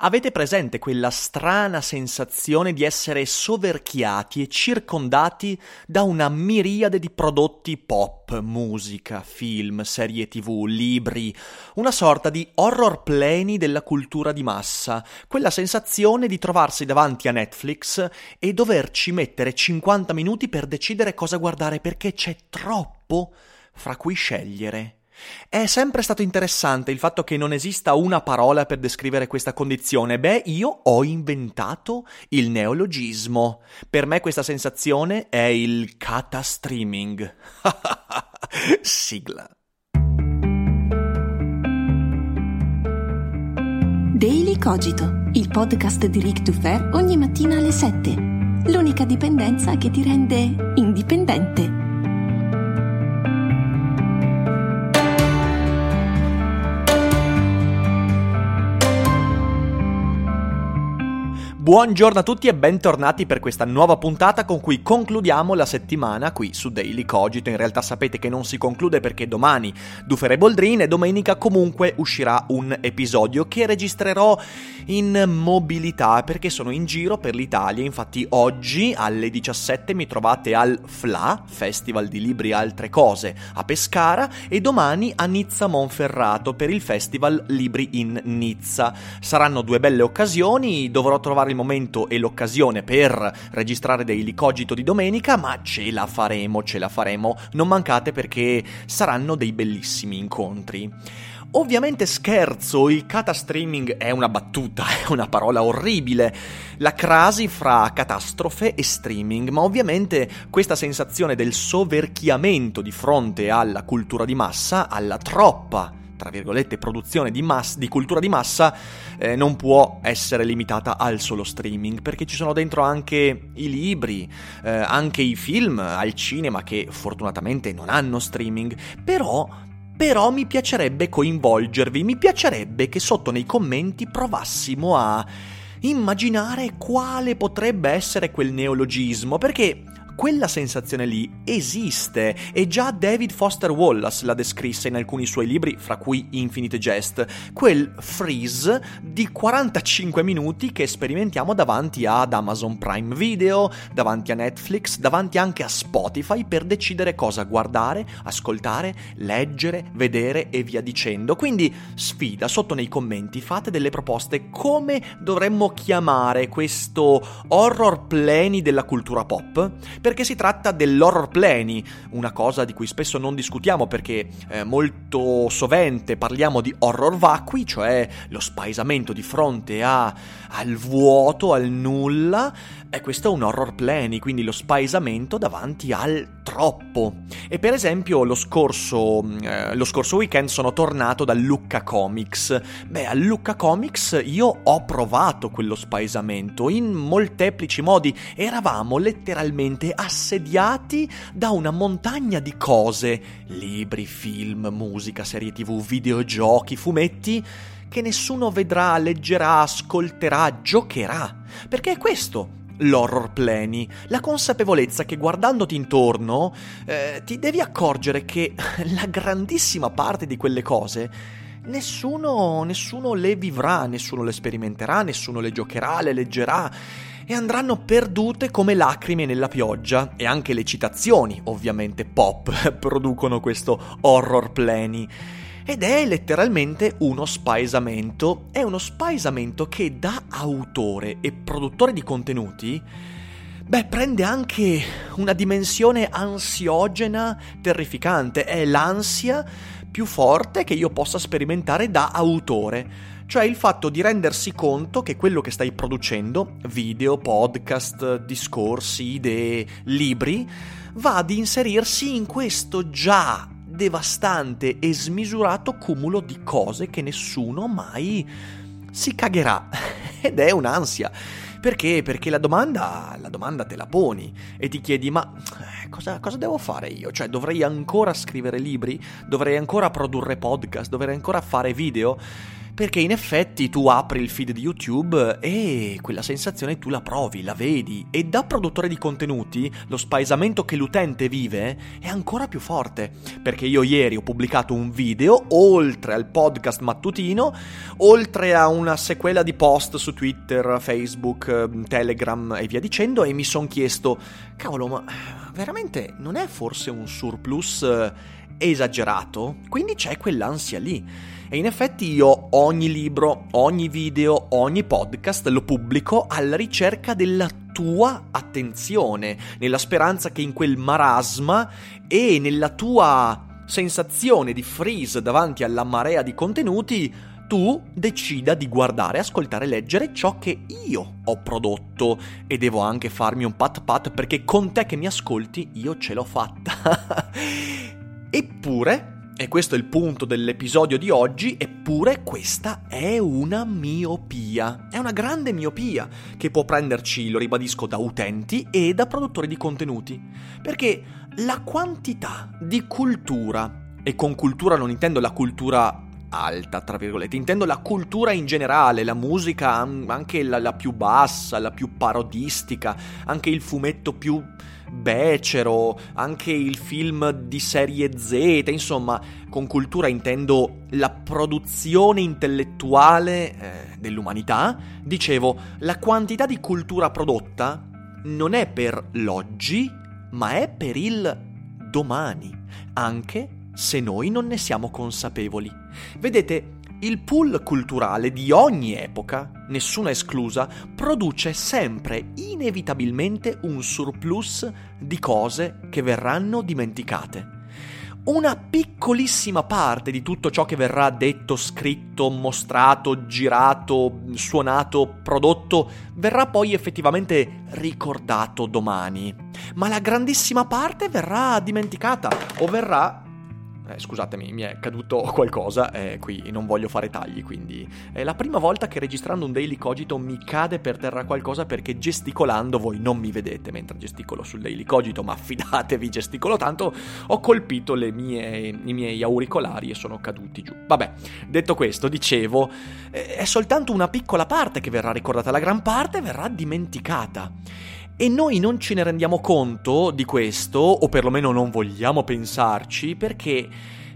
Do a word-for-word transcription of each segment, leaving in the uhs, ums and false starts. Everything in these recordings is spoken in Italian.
Avete presente quella strana sensazione di essere soverchiati e circondati da una miriade di prodotti pop, musica, film, serie tv, libri, una sorta di horror pleni della cultura di massa, quella sensazione di trovarsi davanti a Netflix e doverci mettere cinquanta minuti per decidere cosa guardare perché c'è troppo fra cui scegliere. È sempre stato interessante il fatto che non esista una parola per descrivere questa condizione. Beh, io ho inventato il neologismo. Per me questa sensazione è il catastreaming. Sigla. Daily Cogito, il podcast di Rick Tufer ogni mattina alle sette. L'unica dipendenza che ti rende indipendente. Buongiorno a tutti e bentornati per questa nuova puntata con cui concludiamo la settimana qui su Daily Cogito. In realtà sapete che non si conclude perché domani Dufer e Boldrin e domenica comunque uscirà un episodio che registrerò in mobilità perché sono in giro per l'Italia. Infatti oggi alle diciassette mi trovate al F L A, Festival di Libri e Altre Cose, a Pescara, e domani a Nizza Monferrato per il Festival Libri in Nizza. Saranno due belle occasioni, dovrò trovare il momento e l'occasione per registrare Daily Cogito di domenica, ma ce la faremo, ce la faremo, non mancate perché saranno dei bellissimi incontri. Ovviamente scherzo, il catastreaming è una battuta, è una parola orribile, la crasi fra catastrofe e streaming, ma ovviamente questa sensazione del soverchiamento di fronte alla cultura di massa, alla troppa tra virgolette produzione di, mass- di cultura di massa eh, non può essere limitata al solo streaming, perché ci sono dentro anche i libri, eh, anche i film al cinema che fortunatamente non hanno streaming, però però mi piacerebbe coinvolgervi, mi piacerebbe che sotto nei commenti provassimo a immaginare quale potrebbe essere quel neologismo, perché quella sensazione lì esiste e già David Foster Wallace la descrisse in alcuni suoi libri, fra cui Infinite Jest, quel freeze di quarantacinque minuti che sperimentiamo davanti ad Amazon Prime Video, davanti a Netflix, davanti anche a Spotify per decidere cosa guardare, ascoltare, leggere, vedere e via dicendo. Quindi sfida, sotto nei commenti fate delle proposte, come dovremmo chiamare questo horror pleni della cultura pop? Perché si tratta dell'horror pleni, una cosa di cui spesso non discutiamo perché eh, molto sovente parliamo di horror vacui, cioè lo spaesamento di fronte a, al vuoto, al nulla, e questo è un horror pleni, quindi lo spaesamento davanti al troppo. E per esempio lo scorso, eh, lo scorso weekend sono tornato da Lucca Comics. Beh, a Lucca Comics io ho provato quello spaesamento in molteplici modi, eravamo letteralmente assediati da una montagna di cose, libri, film, musica, serie tv, videogiochi, fumetti, che nessuno vedrà, leggerà, ascolterà, giocherà, perché è questo l'horror pleni, la consapevolezza che guardandoti intorno eh, ti devi accorgere che la grandissima parte di quelle cose nessuno, nessuno le vivrà, nessuno le sperimenterà, nessuno le giocherà, le leggerà. e andranno perdute come lacrime nella pioggia, e anche le citazioni, ovviamente pop, producono questo horror pleni. Ed è letteralmente uno spaesamento, è uno spaesamento che da autore e produttore di contenuti, beh, prende anche una dimensione ansiogena terrificante, è l'ansia più forte che io possa sperimentare da autore. Cioè il fatto di rendersi conto che quello che stai producendo, video, podcast, discorsi, idee, libri, va ad inserirsi in questo già devastante e smisurato cumulo di cose che nessuno mai si cagherà. Ed è un'ansia. Perché? Perché la domanda, la domanda te la poni e ti chiedi, ma cosa, cosa devo fare io? Cioè dovrei ancora scrivere libri? Dovrei ancora produrre podcast? Dovrei ancora fare video? Perché in effetti tu apri il feed di YouTube e quella sensazione tu la provi, la vedi, e da produttore di contenuti lo spaesamento che l'utente vive è ancora più forte, perché io ieri ho pubblicato un video, oltre al podcast mattutino, oltre a una sequela di post su Twitter, Facebook, Telegram e via dicendo, e mi son chiesto, cavolo, ma veramente non è forse un surplus esagerato? Quindi c'è quell'ansia lì. E in effetti io ogni libro, ogni video, ogni podcast lo pubblico alla ricerca della tua attenzione, nella speranza che in quel marasma e nella tua sensazione di freeze davanti alla marea di contenuti tu decida di guardare, ascoltare, leggere ciò che io ho prodotto. E devo anche farmi un pat pat, perché con te che mi ascolti io ce l'ho fatta. Eppure... e questo è il punto dell'episodio di oggi, eppure questa è una miopia, è una grande miopia che può prenderci, lo ribadisco, da utenti e da produttori di contenuti, perché la quantità di cultura, e con cultura non intendo la cultura alta, tra virgolette, intendo la cultura in generale, la musica, anche la, la più bassa, la più parodistica, anche il fumetto più becero, anche il film di serie Z, insomma, con cultura intendo la produzione intellettuale eh, dell'umanità. Dicevo, la quantità di cultura prodotta non è per l'oggi, ma è per il domani, anche se noi non ne siamo consapevoli. Vedete, il pool culturale di ogni epoca, nessuna esclusa, produce sempre inevitabilmente un surplus di cose che verranno dimenticate. Una piccolissima parte di tutto ciò che verrà detto, scritto, mostrato, girato, suonato, prodotto, verrà poi effettivamente ricordato domani. Ma la grandissima parte verrà dimenticata o verrà... Eh, scusatemi, mi è caduto qualcosa eh, qui, non voglio fare tagli, quindi è la prima volta che registrando un Daily Cogito mi cade per terra qualcosa, perché gesticolando voi non mi vedete mentre gesticolo sul Daily Cogito, ma fidatevi, gesticolo tanto, ho colpito le mie, i miei auricolari e sono caduti giù. Vabbè, detto questo, dicevo, eh, è soltanto una piccola parte che verrà ricordata, la gran parte verrà dimenticata. E noi non ce ne rendiamo conto di questo, o perlomeno non vogliamo pensarci, perché,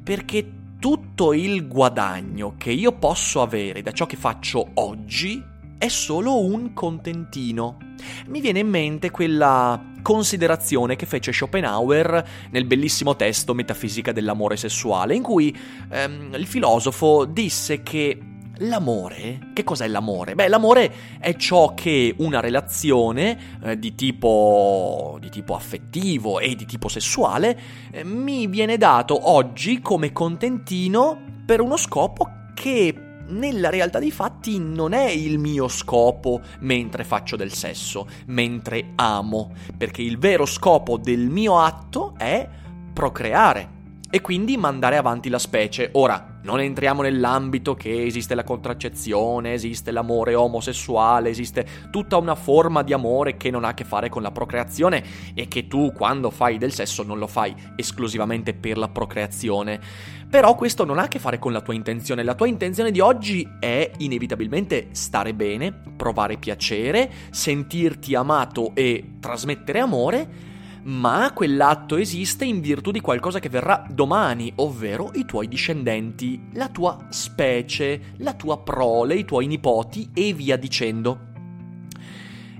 perché tutto il guadagno che io posso avere da ciò che faccio oggi è solo un contentino. Mi viene in mente quella considerazione che fece Schopenhauer nel bellissimo testo Metafisica dell'amore sessuale, in cui ehm, il filosofo disse che l'amore, che cos'è l'amore? Beh, l'amore è ciò che una relazione eh, di tipo di tipo affettivo e di tipo sessuale eh, mi viene dato oggi come contentino per uno scopo che nella realtà dei fatti non è il mio scopo mentre faccio del sesso, mentre amo, perché il vero scopo del mio atto è procreare e quindi mandare avanti la specie. Ora, non entriamo nell'ambito che esiste la contraccezione, esiste l'amore omosessuale, esiste tutta una forma di amore che non ha a che fare con la procreazione e che tu quando fai del sesso non lo fai esclusivamente per la procreazione. Però questo non ha a che fare con la tua intenzione. La tua intenzione di oggi è inevitabilmente stare bene, provare piacere, sentirti amato e trasmettere amore, ma quell'atto esiste in virtù di qualcosa che verrà domani, ovvero i tuoi discendenti, la tua specie, la tua prole, i tuoi nipoti e via dicendo.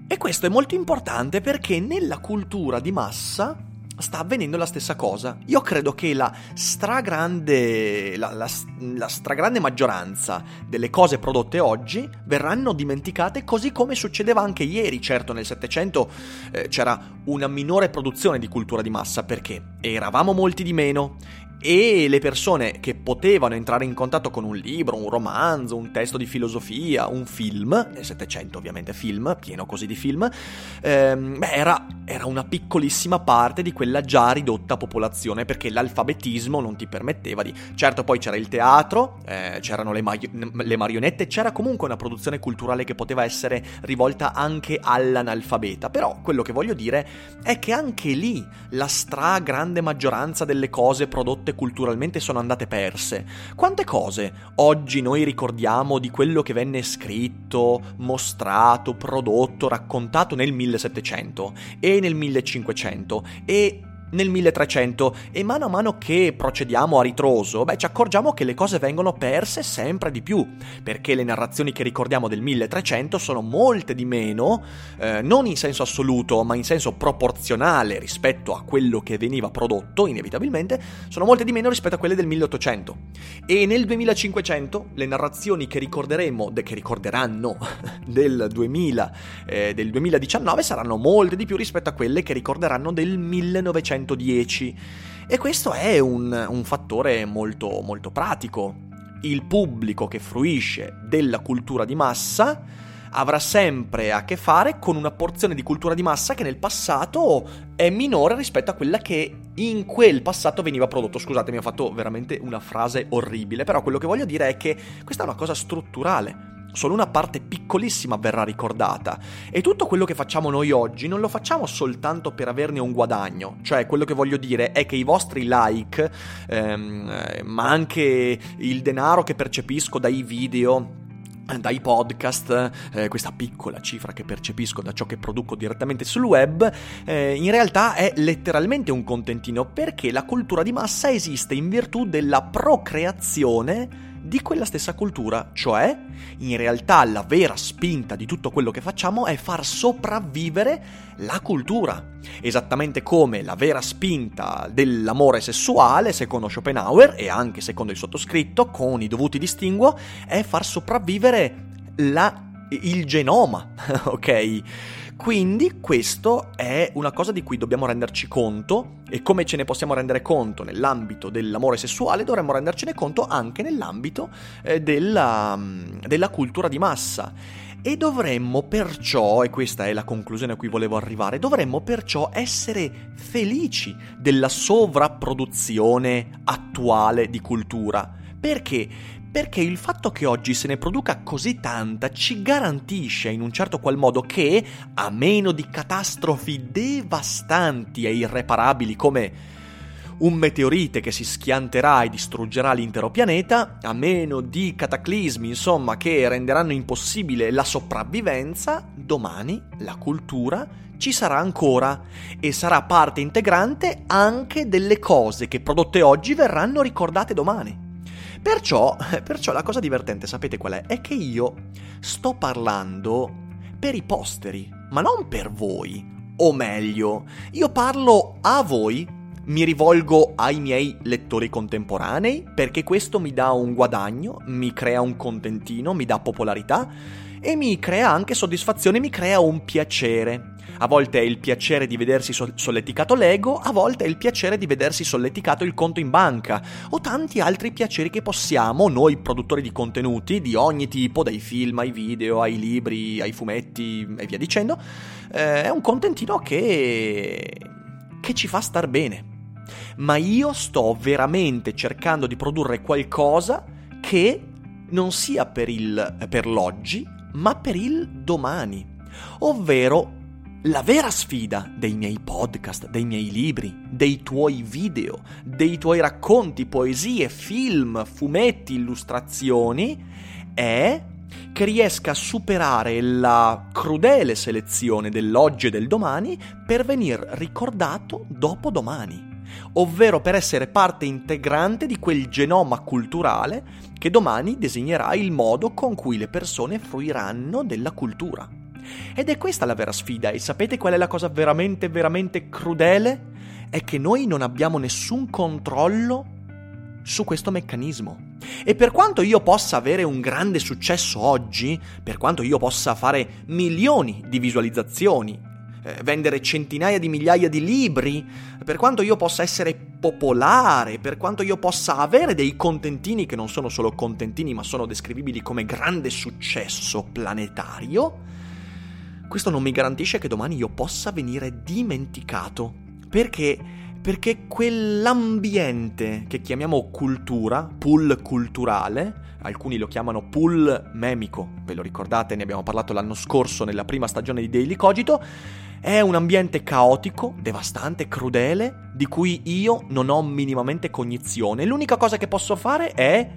E questo è molto importante perché nella cultura di massa sta avvenendo la stessa cosa. Io credo che la stragrande, la, la, la stragrande maggioranza delle cose prodotte oggi verranno dimenticate, così come succedeva anche ieri. Certo, nel Settecento eh, c'era una minore produzione di cultura di massa perché eravamo molti di meno e le persone che potevano entrare in contatto con un libro, un romanzo, un testo di filosofia, un film, nel Settecento ovviamente film, pieno così di film, ehm, beh, era, era una piccolissima parte di quella già ridotta popolazione, perché l'alfabetismo non ti permetteva di... Certo, poi c'era il teatro, eh, c'erano le, ma- le marionette, c'era comunque una produzione culturale che poteva essere rivolta anche all'analfabeta, però quello che voglio dire è che anche lì la stragrande maggioranza delle cose prodotte culturalmente sono andate perse. Quante cose oggi noi ricordiamo di quello che venne scritto, mostrato, prodotto, raccontato nel millesettecento e nel millecinquecento e nel milletrecento, e mano a mano che procediamo a ritroso, beh, ci accorgiamo che le cose vengono perse sempre di più, perché le narrazioni che ricordiamo del milletrecento sono molte di meno, eh, non in senso assoluto, ma in senso proporzionale rispetto a quello che veniva prodotto, inevitabilmente, sono molte di meno rispetto a quelle del milleottocento. E nel duemilacinquecento le narrazioni che ricorderemo, de, che ricorderanno del duemila, eh, del duemiladiciannove saranno molte di più rispetto a quelle che ricorderanno del millenovecento. E questo è un, un fattore molto, molto pratico. Il pubblico che fruisce della cultura di massa avrà sempre a che fare con una porzione di cultura di massa che nel passato è minore rispetto a quella che in quel passato veniva prodotto. Scusatemi, ho fatto veramente una frase orribile, però quello che voglio dire è che questa è una cosa strutturale. Solo una parte piccolissima verrà ricordata, e tutto quello che facciamo noi oggi non lo facciamo soltanto per averne un guadagno. Cioè, quello che voglio dire è che i vostri like, ehm, ma anche il denaro che percepisco dai video, dai podcast, eh, questa piccola cifra che percepisco da ciò che produco direttamente sul web, eh, in realtà è letteralmente un contentino, perché la cultura di massa esiste in virtù della procreazione di quella stessa cultura. Cioè, in realtà la vera spinta di tutto quello che facciamo è far sopravvivere la cultura, esattamente come la vera spinta dell'amore sessuale, secondo Schopenhauer e anche secondo il sottoscritto, con i dovuti distinguo, è far sopravvivere la, il genoma, ok? Quindi questo è una cosa di cui dobbiamo renderci conto, e come ce ne possiamo rendere conto nell'ambito dell'amore sessuale dovremmo rendercene conto anche nell'ambito eh, della, della cultura di massa. E dovremmo perciò, e questa è la conclusione a cui volevo arrivare, dovremmo perciò essere felici della sovrapproduzione attuale di cultura. Perché? Perché il fatto che oggi se ne produca così tanta ci garantisce in un certo qual modo che, a meno di catastrofi devastanti e irreparabili come un meteorite che si schianterà e distruggerà l'intero pianeta, a meno di cataclismi, insomma, che renderanno impossibile la sopravvivenza, domani la cultura ci sarà ancora e sarà parte integrante anche delle cose che prodotte oggi verranno ricordate domani. Perciò, perciò la cosa divertente, sapete qual è? È che io sto parlando per i posteri, ma non per voi. O meglio, io parlo a voi, mi rivolgo ai miei lettori contemporanei, perché questo mi dà un guadagno, mi crea un contentino, mi dà popolarità e mi crea anche soddisfazione, mi crea un piacere. A volte è il piacere di vedersi solleticato l'ego, a volte è il piacere di vedersi solleticato il conto in banca, o tanti altri piaceri che possiamo, noi produttori di contenuti di ogni tipo, dai film ai video, ai libri, ai fumetti e via dicendo, eh, è un contentino che... che ci fa star bene. Ma io sto veramente cercando di produrre qualcosa che non sia per il per l'oggi, ma per il domani, ovvero la vera sfida dei miei podcast, dei miei libri, dei tuoi video, dei tuoi racconti, poesie, film, fumetti, illustrazioni, è che riesca a superare la crudele selezione dell'oggi e del domani per venir ricordato dopo domani, ovvero per essere parte integrante di quel genoma culturale che domani designerà il modo con cui le persone fruiranno della cultura. Ed è questa la vera sfida, e sapete qual è la cosa veramente, veramente crudele? È che noi non abbiamo nessun controllo su questo meccanismo. E per quanto io possa avere un grande successo oggi, per quanto io possa fare milioni di visualizzazioni, eh, vendere centinaia di migliaia di libri, per quanto io possa essere popolare, per quanto io possa avere dei contentini che non sono solo contentini ma sono descrivibili come grande successo planetario, questo non mi garantisce che domani io possa venire dimenticato. Perché? Perché quell'ambiente che chiamiamo cultura, pool culturale, alcuni lo chiamano pool memico, ve lo ricordate, ne abbiamo parlato l'anno scorso nella prima stagione di Daily Cogito, è un ambiente caotico, devastante, crudele, di cui io non ho minimamente cognizione. L'unica cosa che posso fare è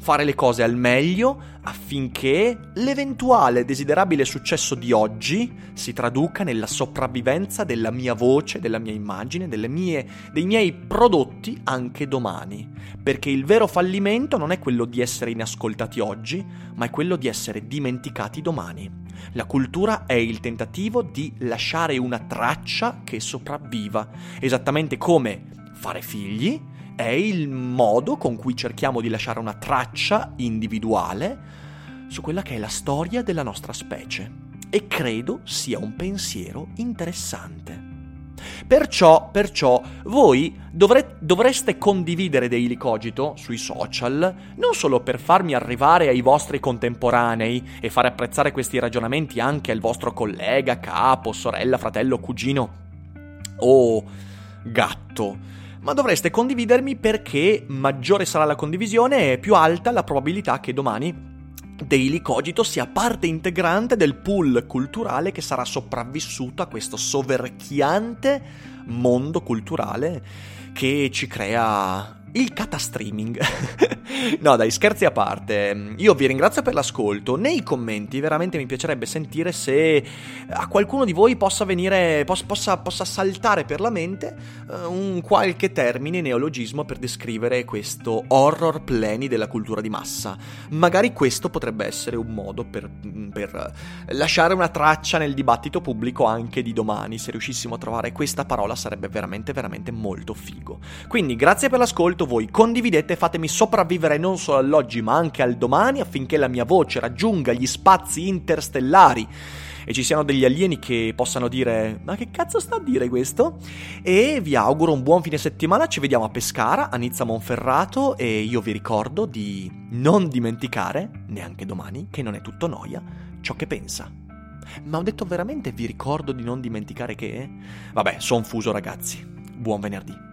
fare le cose al meglio affinché l'eventuale desiderabile successo di oggi si traduca nella sopravvivenza della mia voce, della mia immagine, delle mie, dei miei prodotti anche domani. Perché il vero fallimento non è quello di essere inascoltati oggi, ma è quello di essere dimenticati domani. La cultura è il tentativo di lasciare una traccia che sopravviva, esattamente come fare figli è il modo con cui cerchiamo di lasciare una traccia individuale su quella che è la storia della nostra specie, e credo sia un pensiero interessante. Perciò, perciò, voi dovre- dovreste condividere Daily Cogito sui social, non solo per farmi arrivare ai vostri contemporanei e fare apprezzare questi ragionamenti anche al vostro collega, capo, sorella, fratello, cugino o gatto, ma dovreste condividermi, perché maggiore sarà la condivisione e più alta la probabilità che domani Daily Cogito sia parte integrante del pool culturale che sarà sopravvissuto a questo soverchiante mondo culturale che ci crea il catastreaming. No dai, scherzi a parte, io vi ringrazio per l'ascolto. Nei commenti veramente mi piacerebbe sentire se a qualcuno di voi possa venire, possa, possa, possa saltare per la mente uh, un qualche termine neologismo per descrivere questo horror pleni della cultura di massa. Magari questo potrebbe essere un modo per, per lasciare una traccia nel dibattito pubblico anche di domani. Se riuscissimo a trovare questa parola sarebbe veramente veramente molto figo. Quindi grazie per l'ascolto. Voi condividete, fatemi sopravvivere non solo all'oggi ma anche al domani, affinché la mia voce raggiunga gli spazi interstellari e ci siano degli alieni che possano dire: ma che cazzo sta a dire questo? E vi auguro un buon fine settimana, ci vediamo a Pescara, a Nizza Monferrato, e io vi ricordo di non dimenticare neanche domani che non è tutto noia ciò che pensa. Ma ho detto veramente vi ricordo di non dimenticare che? Vabbè, son fuso ragazzi, buon venerdì.